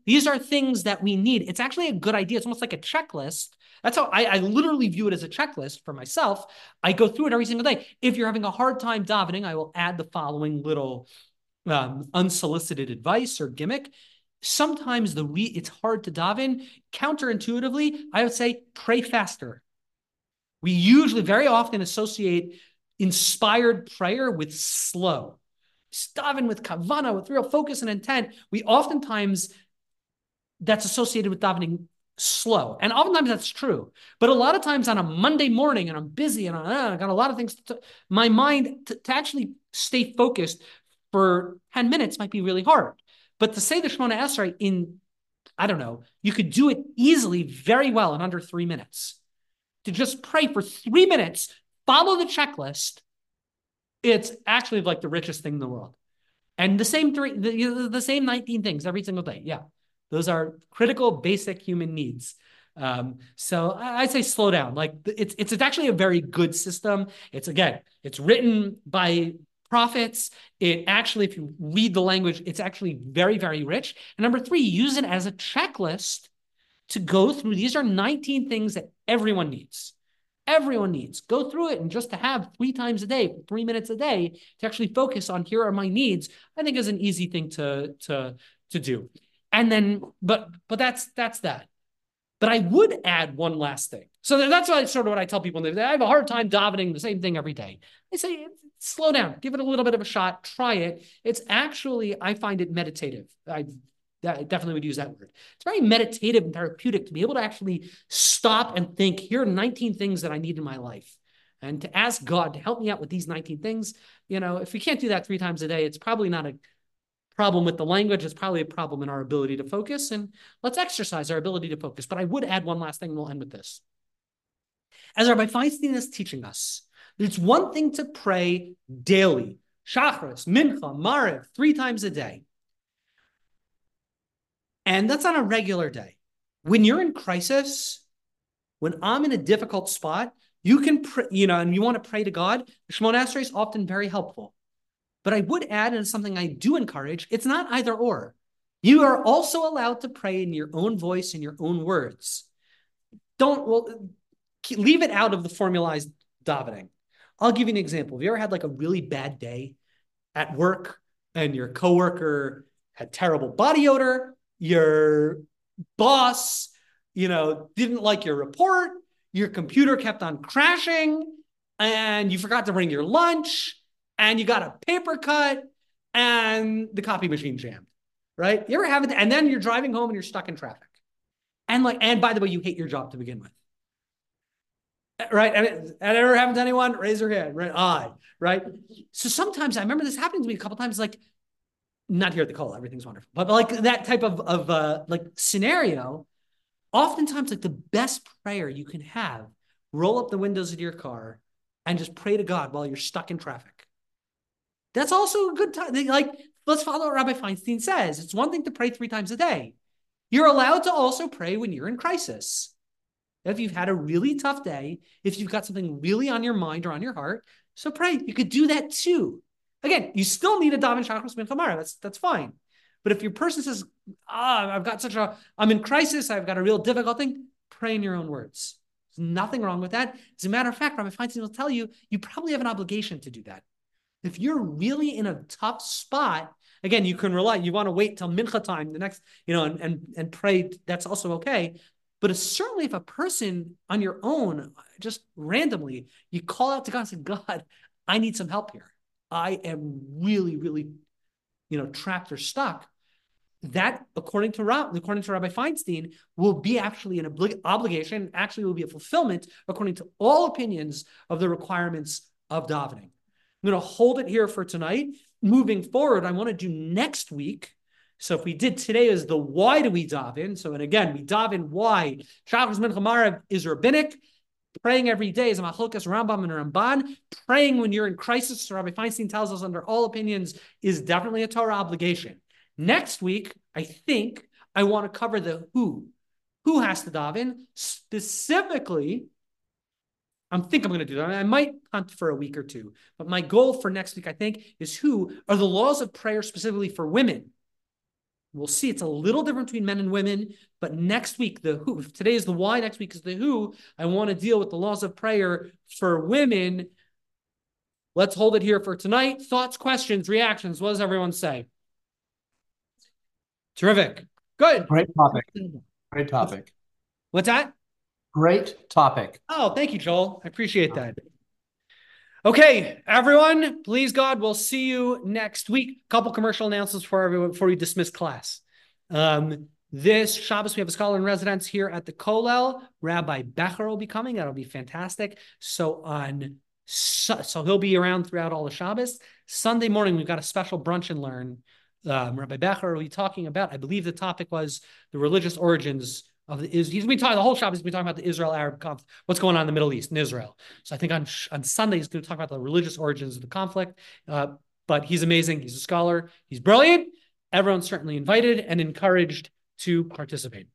these are things that we need. It's actually a good idea. It's almost like a checklist. That's how I literally view it, as a checklist for myself. I go through it every single day. If you're having a hard time davening, I will add the following little unsolicited advice or gimmick. Sometimes it's hard to daven. Counterintuitively, I would say pray faster. We usually very often associate inspired prayer with slow. Daven with kavanah, with real focus and intent. That's associated with davening slow. And oftentimes that's true. But a lot of times on a Monday morning, and I'm busy and I got a lot of things, my mind to actually stay focused for 10 minutes might be really hard. But to say the Shemona Esrei you could do it easily, very well in under 3 minutes. To just pray for 3 minutes, follow the checklist, it's actually like the richest thing in the world. And the same same 19 things every single day. Yeah, those are critical, basic human needs. So I say slow down. Like it's actually a very good system. It's written by prophets. It actually, if you read the language, it's actually very, very rich. And number three, use it as a checklist to go through. These are 19 things that everyone needs. Everyone needs. Go through it, and just to have 3 times a day, 3 minutes a day, to actually focus on here are my needs, I think is an easy thing to do. And then, but that's that. But I would add one last thing. So that's what I tell people. I have a hard time davening the same thing every day. I say, slow down. Give it a little bit of a shot. Try it. It's actually, I find it meditative. I definitely would use that word. It's very meditative and therapeutic to be able to actually stop and think, here are 19 things that I need in my life. and to ask God to help me out with these 19 things. You know, if we can't do that 3 times a day, it's probably not a problem with the language. It's probably a problem in our ability to focus, and let's exercise our ability to focus. But I would add one last thing, and we'll end with this. As Rabbi Feinstein is teaching us, it's one thing to pray daily, Shachris, Mincha, Maariv, 3 times a day. And that's on a regular day. When you're in crisis, when I'm in a difficult spot, you can pray, you know, and you want to pray to God. Shmona Esrei is often very helpful. But I would add, and it's something I do encourage, it's not either or. You are also allowed to pray in your own voice, in your own words. Leave it out of the formalized davening. I'll give you an example. Have you ever had like a really bad day at work and your coworker had terrible body odor, your boss, you know, didn't like your report, your computer kept on crashing, and you forgot to bring your lunch, and you got a paper cut, and the copy machine jammed, right? You ever have it? And then you're driving home and you're stuck in traffic. And by the way, you hate your job to begin with. Right? I mean, that ever happened to anyone? Raise your hand. Right? Right? So sometimes I remember this happening to me a couple times, like, not here at the Kollel, everything's wonderful, but like that type of like scenario, oftentimes like the best prayer you can have, roll up the windows of your car and just pray to God while you're stuck in traffic. That's also a good time. Like, let's follow what Rabbi Feinstein says. It's one thing to pray 3 times a day. You're allowed to also pray when you're in crisis. If you've had a really tough day, if you've got something really on your mind or on your heart, so pray. You could do that too. Again, you still need a daven Shachris Mincha Maariv. That's fine. But if your person says, I'm in crisis, I've got a real difficult thing, pray in your own words. There's nothing wrong with that. As a matter of fact, Rabbi Feinstein will tell you, you probably have an obligation to do that. If you're really in a tough spot, again, you can rely, you want to wait till Mincha time, the next, you know, and pray, that's also okay. But certainly if a person on your own, just randomly, you call out to God and say, God, I need some help here. I am really, really, you know, trapped or stuck. That, according to Rabbi Feinstein, will be actually an obligation, actually will be a fulfillment according to all opinions of the requirements of davening. I'm going to hold it here for tonight. Moving forward, I want to do next week. So if we did today is the why do we daven? So, and again, we daven why. Shachris Mincha Maariv is rabbinic. Praying every day is a machlokas Rambam and Ramban. Praying when you're in crisis, Rabbi Feinstein tells us under all opinions, is definitely a Torah obligation. Next week, I think I want to cover the who. Who has to daven? Specifically, I'm going to do that. I might hunt for a week or two. But my goal for next week, I think, is who are the laws of prayer specifically for women. We'll see. It's a little different between men and women, but next week, the who. If today is the why, next week is the who. I want to deal with the laws of prayer for women. Let's hold it here for tonight. Thoughts, questions, reactions. What does everyone say? Terrific. Good. Great topic. What's that? Great topic. Oh, thank you, Joel. I appreciate that. Okay, everyone, please God, we'll see you next week. Couple commercial announcements for everyone before we dismiss class. This Shabbos, we have a scholar in residence here at the Kollel. Rabbi Becher will be coming. That'll be fantastic. So he'll be around throughout all the Shabbos. Sunday morning, we've got a special brunch and learn. Rabbi Becher will be talking about, I believe the topic was the religious origins the whole Shabbos has been talking about the Israel-Arab conflict, what's going on in the Middle East, in Israel. So I think on Sunday, he's going to talk about the religious origins of the conflict. But he's amazing. He's a scholar. He's brilliant. Everyone's certainly invited and encouraged to participate.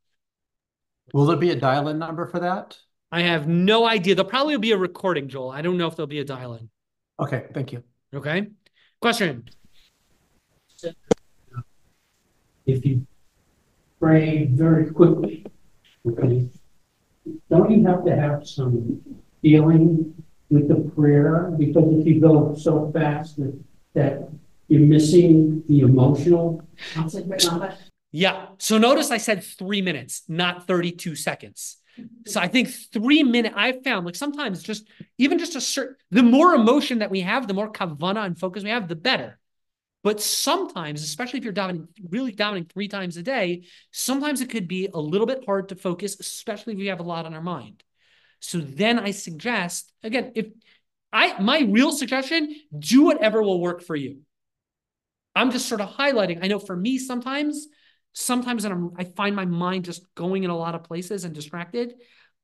Will there be a dial-in number for that? I have no idea. There'll probably be a recording, Joel. I don't know if there'll be a dial-in. Okay, thank you. Okay. Question? If you pray very quickly, okay, don't you have to have some feeling with the prayer? Because if you go so fast that you're missing the emotional aspect of it. Yeah. So notice I said 3 minutes, not 32 seconds. So I think 3 minutes, I found like sometimes the more emotion that we have, the more kavanah and focus we have, the better. But sometimes, especially if you're really davening 3 times a day, sometimes it could be a little bit hard to focus, especially if you have a lot on our mind. So then I suggest, again, if My real suggestion, do whatever will work for you. I'm just sort of highlighting. I know for me sometimes I find my mind just going in a lot of places and distracted.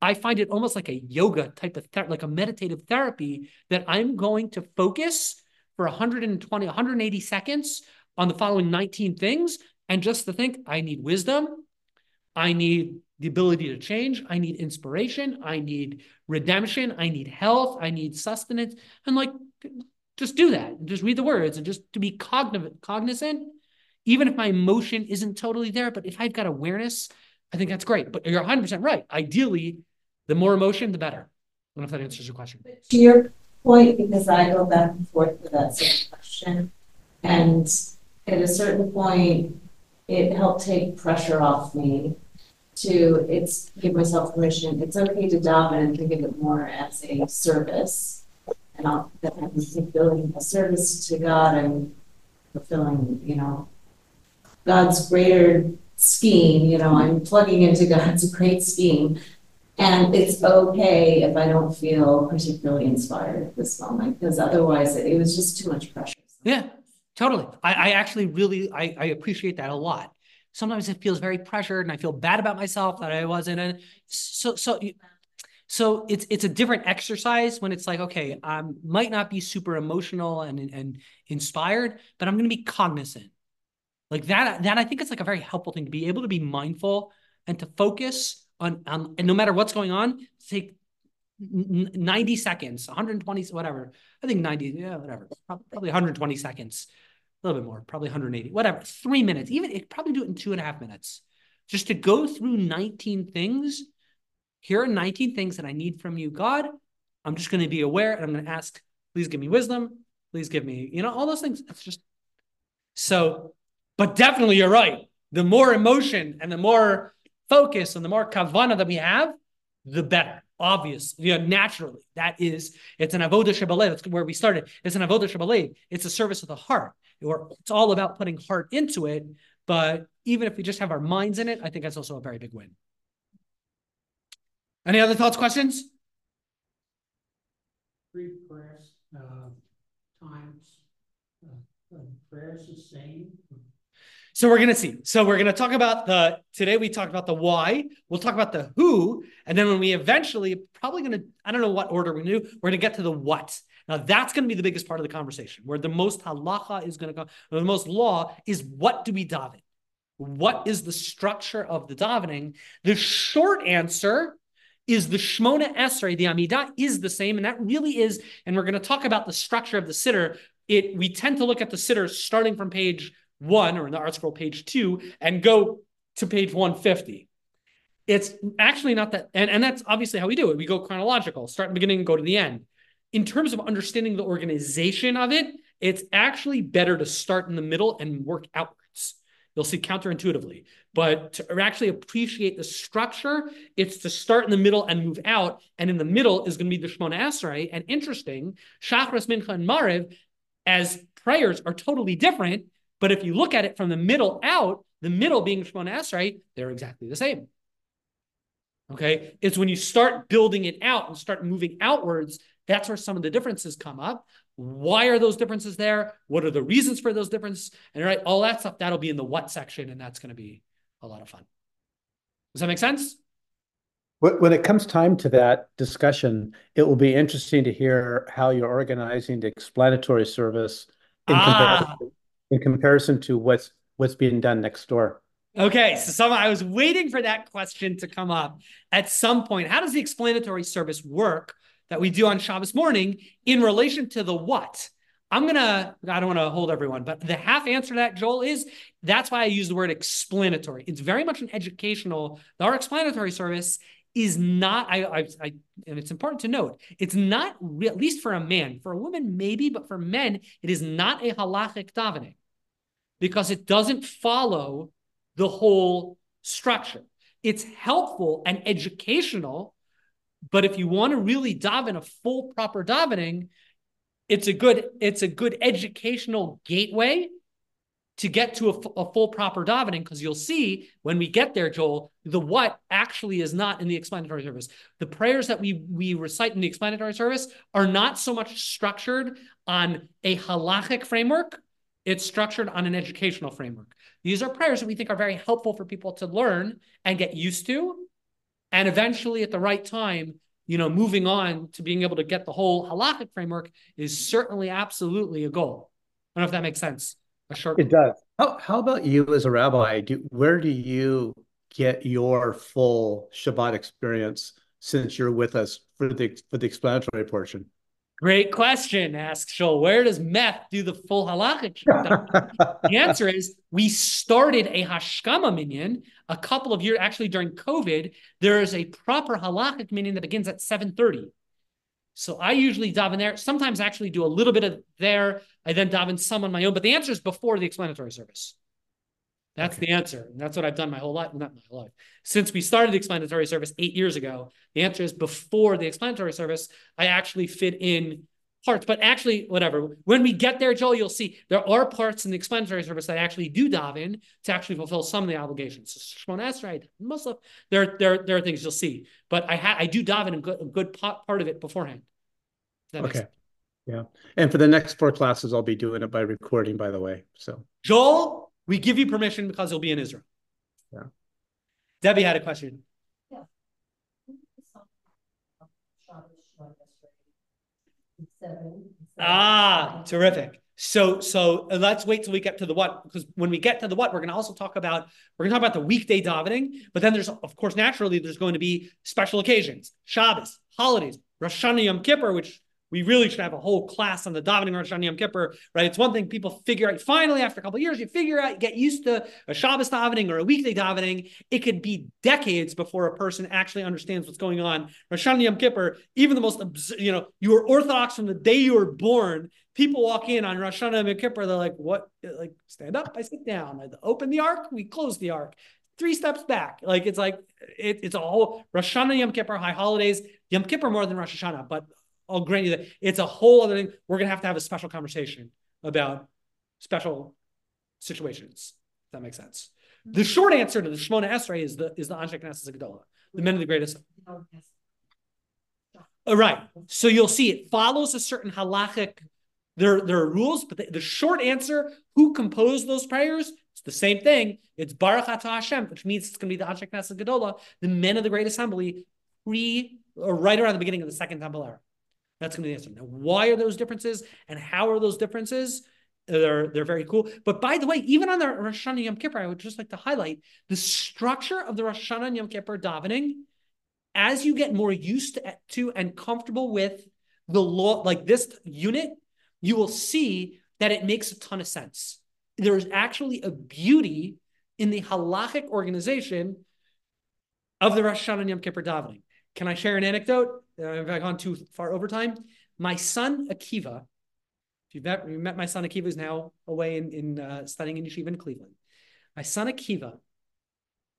I find it almost like a yoga type of like a meditative therapy, that I'm going to focus for 180 seconds on the following 19 things, and just to think, I need wisdom, I need the ability to change, I need inspiration, I need redemption, I need health, I need sustenance, and like, just do that, and just read the words, and just to be cognizant, even if my emotion isn't totally there, but if I've got awareness, I think that's great. But you're 100% right. Ideally, the more emotion, the better. I don't know if that answers your question. To your point, because I go back and forth with that same question, and at a certain point, it helped take pressure off me to give myself permission. It's okay to daven and think of it more as a service, and that I'm fulfilling a service to God and fulfilling, God's greater scheme. I'm plugging into God's great scheme, and it's okay if I don't feel particularly inspired at this moment, because otherwise it was just too much pressure. Yeah. Totally. I actually really appreciate that a lot. Sometimes it feels very pressured and I feel bad about myself that I wasn't. And so it's a different exercise when it's like, okay, I might not be super emotional and inspired, but I'm going to be cognizant. Like that I think it's like a very helpful thing to be able to be mindful and to focus on and no matter what's going on, take 90 seconds, 120, whatever. I think 90, yeah, whatever. Probably 120 seconds, a little bit more, probably 180, whatever. 3 minutes, even it probably do it in 2.5 minutes, just to go through 19 things. Here are 19 things that I need from you, God. I'm just going to be aware, and I'm going to ask, please give me wisdom. Please give me, all those things. It's just so, but definitely you're right. The more emotion and the more focus and the more kavanah that we have, the better. Obvious, naturally. That is, it's an avodah shebalev. That's where we started. It's an avodah shebalev. It's a service of the heart. It's all about putting heart into it. But even if we just have our minds in it, I think that's also a very big win. Any other thoughts, questions? Three prayers times. Prayers the same. So we're going to see. So we're going to talk about today we talked about the why, we'll talk about the who, and then when we eventually probably going to, I don't know what order we're going to do, we're going to get to the what. Now that's going to be the biggest part of the conversation, where the most halacha is going to come, the most law is what do we daven? What is the structure of the davening? The short answer is the Shmona Esrei, the Amidah is the same, and that really is, and we're going to talk about the structure of the Siddur. We tend to look at the Siddur starting from page 1, or in the ArtScroll page 2, and go to page 150. It's actually not that, and that's obviously how we do it. We go chronological, start in the beginning, go to the end. In terms of understanding the organization of it, it's actually better to start in the middle and work outwards. You'll see counterintuitively, but to actually appreciate the structure, it's to start in the middle and move out, and in the middle is going to be the Shmona Esrei, and interesting, Shachris, Mincha, and Maariv, as prayers are totally different. But if you look at it from the middle out, the middle being Shmona Esrei, they're exactly the same. Okay? It's when you start building it out and start moving outwards, that's where some of the differences come up. Why are those differences there? What are the reasons for those differences? And right, all that stuff, that'll be in the what section, and that's going to be a lot of fun. Does that make sense? When it comes time to that discussion, it will be interesting to hear how you're organizing the explanatory service in comparison. In comparison to what's being done next door. Okay, so I was waiting for that question to come up at some point. How does the explanatory service work that we do on Shabbos morning in relation to the what? I don't want to hold everyone, but the half answer to that, Joel, is that's why I use the word explanatory. It's very much an educational. Our explanatory service is not, and it's important to note, it's not, at least for a man, for a woman maybe, but for men, it is not a halachic davening, because it doesn't follow the whole structure. It's helpful and educational, but if you want to really daven a full proper davening, it's a good educational gateway to get to a full proper davening, because you'll see when we get there, Joel, the what actually is not in the explanatory service. The prayers that we recite in the explanatory service are not so much structured on a halachic framework, it's structured on an educational framework. These are prayers that we think are very helpful for people to learn and get used to, and eventually at the right time, you know, moving on to being able to get the whole halachic framework is certainly absolutely a goal. I don't know if that makes sense. It does. How about you as a rabbi? Where do you get your full Shabbat experience since you're with us for the explanatory portion? Great question, asks Joel. Where does meth do the full halakhic? The answer is we started a hashkama minyan a couple of years, actually during COVID. There is a proper halakhic minyan that begins at 7:30. So I usually daven there, sometimes actually do a little bit of there. I then daven some on my own, but the answer is before the explanatory service. That's okay. The answer. And that's what I've done my whole life, not my whole life. Since we started the explanatory service 8 years ago, the answer is before the explanatory service, I actually fit in parts, but actually, whatever. When we get there, Joel, you'll see there are parts in the explanatory service that I actually do daven to actually fulfill some of the obligations. So Shmona Esrei, Muslim, there are things you'll see, but I do daven a good part of it beforehand. That makes sense. Yeah. And for the next 4 classes, I'll be doing it by recording, by the way. So Joel, we give you permission because you'll be in Israel. Yeah. Debbie had a question. Yeah. Terrific. So let's wait till we get to the what, because when we get to the what, we're going to talk about the weekday davening, but then there's, of course, naturally, there's going to be special occasions, Shabbos, holidays, Rosh Hashanah, Yom Kippur, which we really should have a whole class on the davening Rosh Hashanah Yom Kippur, right? It's one thing people figure out. Finally, after a couple of years, you figure out, you get used to a Shabbos davening or a weekday davening. It could be decades before a person actually understands what's going on. Rosh Hashanah Yom Kippur, even the most, you were Orthodox from the day you were born. People walk in on Rosh Hashanah Yom Kippur, they're like, what? Like, stand up, I sit down. I open the ark, we close the ark. 3 steps back. It's a whole Rosh Hashanah Yom Kippur, high holidays. Yom Kippur more than Rosh Hashanah, but I'll grant you that it's a whole other thing. We're going to have a special conversation about special situations. If that makes sense. The short answer to the Shmona Esrei is the Anshe Knesset Gedola, the men of the greatest. All right. So you'll see it follows a certain halachic. There are rules, but the short answer, who composed those prayers? It's the same thing. It's Baruch Atah Hashem, which means it's going to be the Anshe Knesset Gedola, the men of the great assembly, right around the beginning of the Second Temple era. That's going to be the answer. Now, why are those differences and how are those differences? They're very cool. But by the way, even on the Rosh Hashanah Yom Kippur, I would just like to highlight the structure of the Rosh Hashanah and Yom Kippur davening. As you get more used to and comfortable with the law, like this unit, you will see that it makes a ton of sense. There is actually a beauty in the halachic organization of the Rosh Hashanah and Yom Kippur davening. Can I share an anecdote? Have I gone too far over time? My son, Akiva, if you met my son, Akiva, who's now away in studying in yeshiva in Cleveland. My son, Akiva,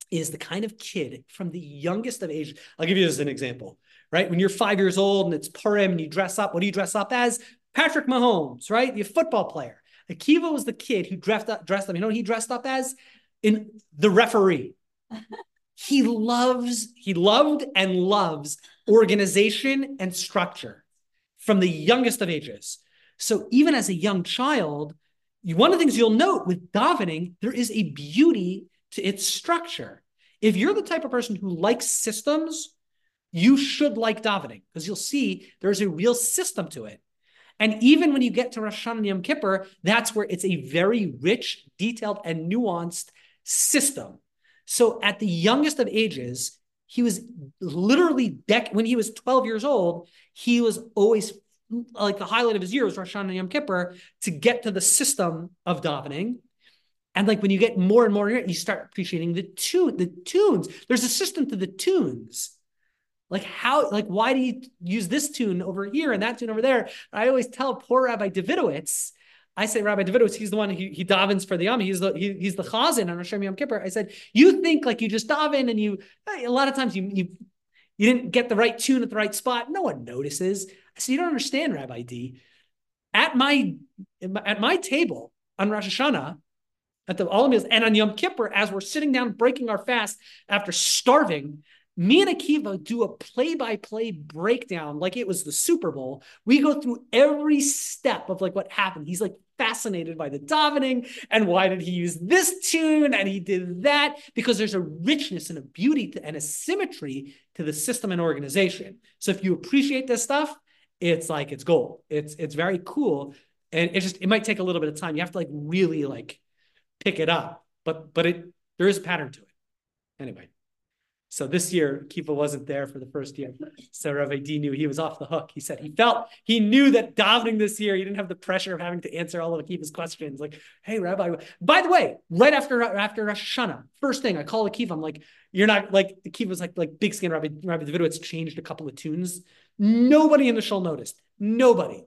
is the kind of kid from the youngest of age. I'll give you this as an example, right? When you're 5 years old and it's Purim and you dress up, what do you dress up as? Patrick Mahomes, right? The football player. Akiva was the kid who dressed up. You know what he dressed up as? In the referee. He loved organization and structure from the youngest of ages. So even as a young child, one of the things you'll note with davening, there is a beauty to its structure. If you're the type of person who likes systems, you should like davening because you'll see there's a real system to it. And even when you get to Rosh Hashanah and Yom Kippur, that's where it's a very rich, detailed, and nuanced system. So at the youngest of ages, he was literally, when he was 12 years old, he was always, like the highlight of his year was Rosh Hashanah and Yom Kippur, to get to the system of davening. And like when you get more and more, you start appreciating the tunes. There's a system to the tunes. Like how, like why do you use this tune over here and that tune over there? I always tell poor Rabbi Davidowitz, I say, Rabbi Davidowitz, he's the one, he davens for the Ami. He's the chazan on Rosh Hashanah Yom Kippur. I said, you think like you just daven and a lot of times you didn't get the right tune at the right spot. No one notices. I said, you don't understand, Rabbi D. At my table on Rosh Hashanah, at the All Meals, and on Yom Kippur, as we're sitting down breaking our fast after starving, me and Akiva do a play-by-play breakdown like it was the Super Bowl. We go through every step of like what happened. He's like fascinated by the davening and why did he use this tune and he did that, because there's a richness and a beauty to, and a symmetry to the system and organization. So if you appreciate this stuff, it's like it's gold. It's very cool, and it might take a little bit of time. You have to like really like pick it up, but there is a pattern to it. Anyway. So this year, Akiva wasn't there for the first year. So Rabbi D knew he was off the hook. He said he knew that davening this year, he didn't have the pressure of having to answer all of Akiva's questions. Like, hey, Rabbi, by the way, right after Rosh Hashanah, first thing I call Akiva, I'm like, you're not like, Akiva's like big skin, Rabbi Davidowitz changed a couple of tunes. Nobody in the shul noticed. Nobody.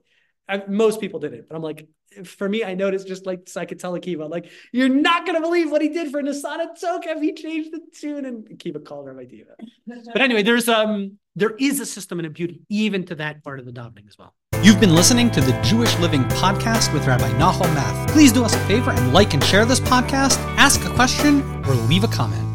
Most people did it, but I'm like, for me, I noticed just like, so I could tell Akiva, like, you're not going to believe what he did for Nisana Tzokev. He changed the tune, and Akiva called her my diva. But anyway, there is a system and a beauty even to that part of the davening as well. You've been listening to the Jewish Living Podcast with Rabbi Nahal Math. Please do us a favor and like and share this podcast, ask a question, or leave a comment.